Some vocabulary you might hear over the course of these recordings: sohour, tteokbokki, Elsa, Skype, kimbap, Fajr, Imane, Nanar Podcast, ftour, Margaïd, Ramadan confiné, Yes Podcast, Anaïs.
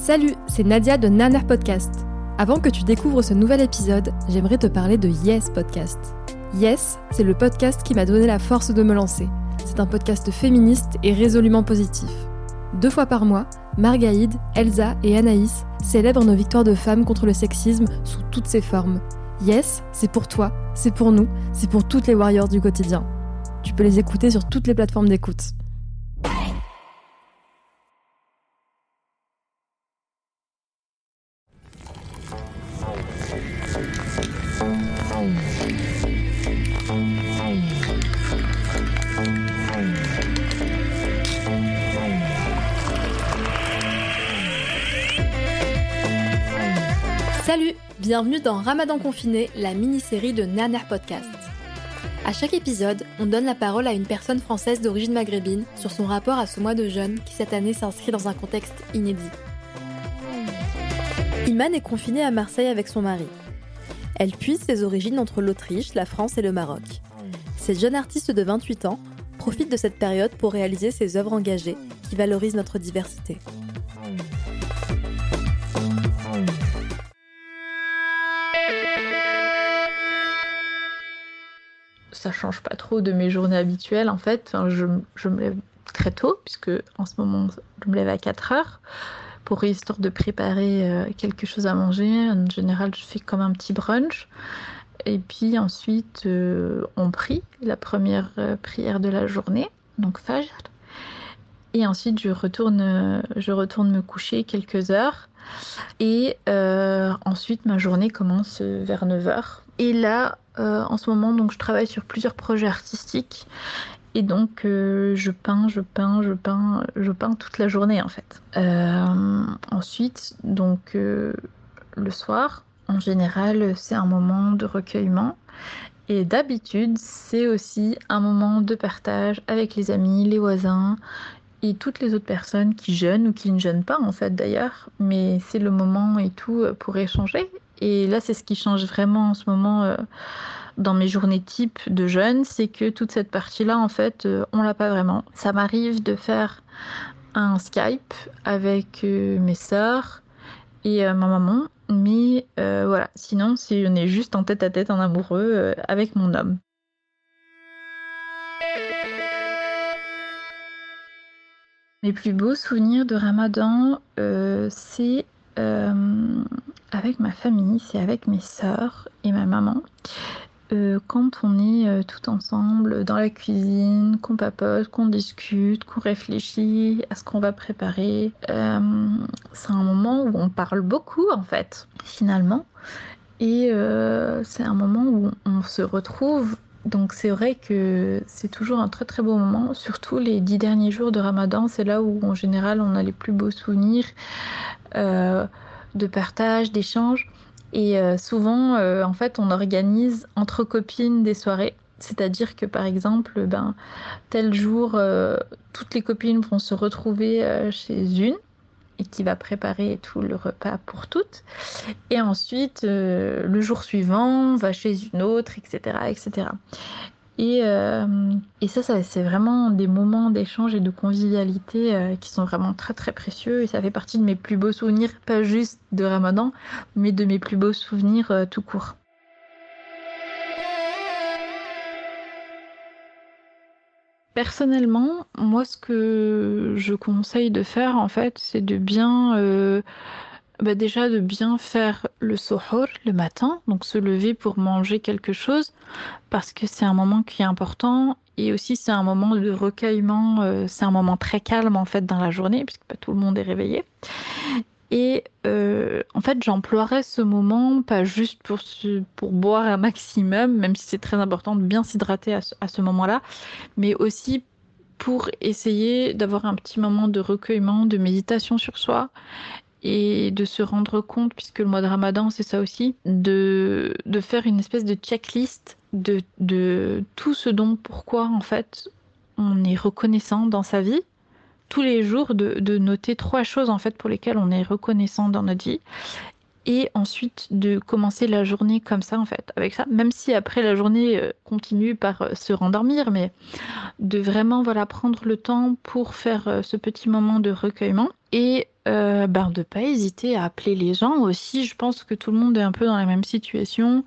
Salut, c'est Nadia de Nanar Podcast. Avant que tu découvres ce nouvel épisode, j'aimerais te parler de Yes Podcast. Yes, c'est le podcast qui m'a donné la force de me lancer. C'est un podcast féministe et résolument positif. 2 fois par mois, Margaïd, Elsa et Anaïs célèbrent nos victoires de femmes contre le sexisme sous toutes ses formes. Yes, c'est pour toi, c'est pour nous, c'est pour toutes les warriors du quotidien. Tu peux les écouter sur toutes les plateformes d'écoute. Salut, bienvenue dans Ramadan confiné, la mini-série de Nanar Podcast. À chaque épisode, on donne la parole à une personne française d'origine maghrébine sur son rapport à ce mois de jeûne qui cette année s'inscrit dans un contexte inédit. Imane est confinée à Marseille avec son mari. Elle puise ses origines entre l'Autriche, la France et le Maroc. Cette jeune artiste de 28 ans profite de cette période pour réaliser ses œuvres engagées qui valorisent notre diversité. Ça change pas trop de mes journées habituelles en fait. Enfin, je me lève très tôt puisque en ce moment je me lève à 4 heures pour histoire de préparer quelque chose à manger. En général je fais comme un petit brunch et puis ensuite on prie la première prière de la journée, donc Fajr, et ensuite je retourne me coucher quelques heures et ensuite ma journée commence vers 9 heures. Et là, en ce moment, donc, je travaille sur plusieurs projets artistiques. Et donc, je peins toute la journée, en fait. Ensuite, donc, le soir, en général, c'est un moment de recueillement. Et d'habitude, c'est aussi un moment de partage avec les amis, les voisins et toutes les autres personnes qui jeûnent ou qui ne jeûnent pas, en fait, d'ailleurs. Mais c'est le moment et tout pour échanger. Et là, c'est ce qui change vraiment en ce moment dans mes journées type de jeûne, c'est que toute cette partie-là, en fait, on l'a pas vraiment. Ça m'arrive de faire un Skype avec mes sœurs et ma maman, mais voilà. Sinon, si on est juste en tête-à-tête, en amoureux, avec mon homme. Mes plus beaux souvenirs de Ramadan, c'est avec ma famille, c'est avec mes sœurs et ma maman. Quand on est tout ensemble dans la cuisine, qu'on papote, qu'on discute, qu'on réfléchit à ce qu'on va préparer, c'est un moment où on parle beaucoup en fait, finalement. Et c'est un moment où on se retrouve. Donc c'est vrai que c'est toujours un très très beau moment, surtout les 10 derniers jours de Ramadan, c'est là où en général on a les plus beaux souvenirs de partage, d'échange. Et souvent en fait on organise entre copines des soirées, c'est-à-dire que par exemple tel jour toutes les copines vont se retrouver chez une et qui va préparer tout le repas pour toutes. Et ensuite, le jour suivant, on va chez une autre, etc. etc. Et ça, c'est vraiment des moments d'échange et de convivialité qui sont vraiment très, très précieux. Et ça fait partie de mes plus beaux souvenirs, pas juste de Ramadan, mais de mes plus beaux souvenirs tout court. Personnellement, moi, ce que je conseille de faire, en fait, c'est de bien, déjà de bien faire le sohour le matin, donc se lever pour manger quelque chose, parce que c'est un moment qui est important et aussi c'est un moment de recueillement, c'est un moment très calme en fait dans la journée, puisque pas tout le monde est réveillé. Et en fait, j'emploierais ce moment pas juste pour boire un maximum, même si c'est très important de bien s'hydrater à ce moment-là, mais aussi pour essayer d'avoir un petit moment de recueillement, de méditation sur soi et de se rendre compte, puisque le mois de Ramadan, c'est ça aussi, de faire une espèce de checklist de tout ce dont, pourquoi en fait on est reconnaissant dans sa vie. Tous les jours, de noter 3 choses en fait pour lesquelles on est reconnaissant dans notre vie. Et ensuite, de commencer la journée comme ça, en fait, avec ça. Même si après, la journée continue par se rendormir, mais de vraiment prendre le temps pour faire ce petit moment de recueillement. Et de ne pas hésiter à appeler les gens aussi. Je pense que tout le monde est un peu dans la même situation.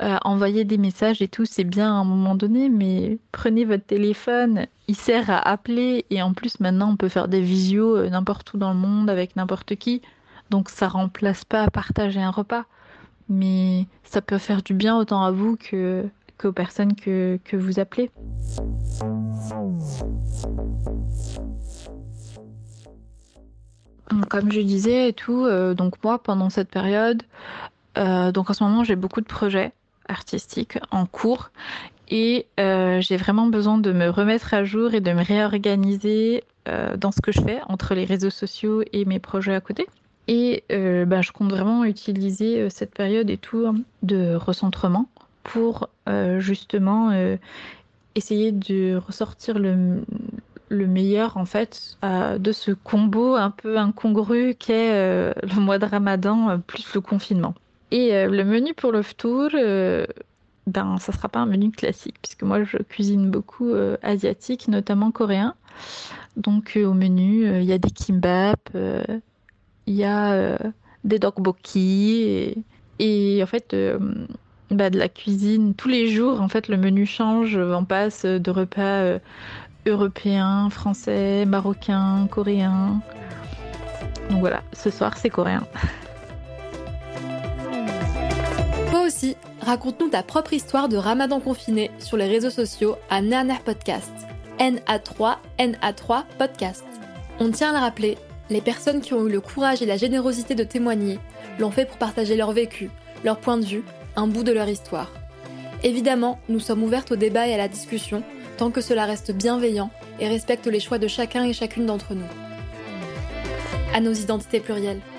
Envoyer des messages et tout, c'est bien à un moment donné, mais prenez votre téléphone. Il sert à appeler. Et en plus, maintenant, on peut faire des visios n'importe où dans le monde, avec n'importe qui. Donc ça remplace pas à partager un repas, mais ça peut faire du bien autant à vous qu'aux personnes que vous appelez. Comme je disais et tout, donc moi pendant cette période, donc en ce moment j'ai beaucoup de projets artistiques en cours et j'ai vraiment besoin de me remettre à jour et de me réorganiser dans ce que je fais entre les réseaux sociaux et mes projets à côté. Et je compte vraiment utiliser cette période et tout de recentrement pour justement essayer de ressortir le meilleur en fait de ce combo un peu incongru qu'est le mois de Ramadan plus le confinement. Et le menu pour le ftour, ça sera pas un menu classique puisque moi je cuisine beaucoup asiatique, notamment coréen. Donc au menu, il y a des kimbap. Il y a des tteokbokki et en fait de la cuisine. Tous les jours, en fait, le menu change. On passe de repas européens, français, marocains, coréens. Donc voilà, ce soir, c'est coréen. Toi aussi, raconte-nous ta propre histoire de Ramadan confiné sur les réseaux sociaux à Nanar Podcast. NA3 Podcast. On tient à le rappeler. Les personnes qui ont eu le courage et la générosité de témoigner l'ont fait pour partager leur vécu, leur point de vue, un bout de leur histoire. Évidemment, nous sommes ouvertes au débat et à la discussion, tant que cela reste bienveillant et respecte les choix de chacun et chacune d'entre nous. À nos identités plurielles.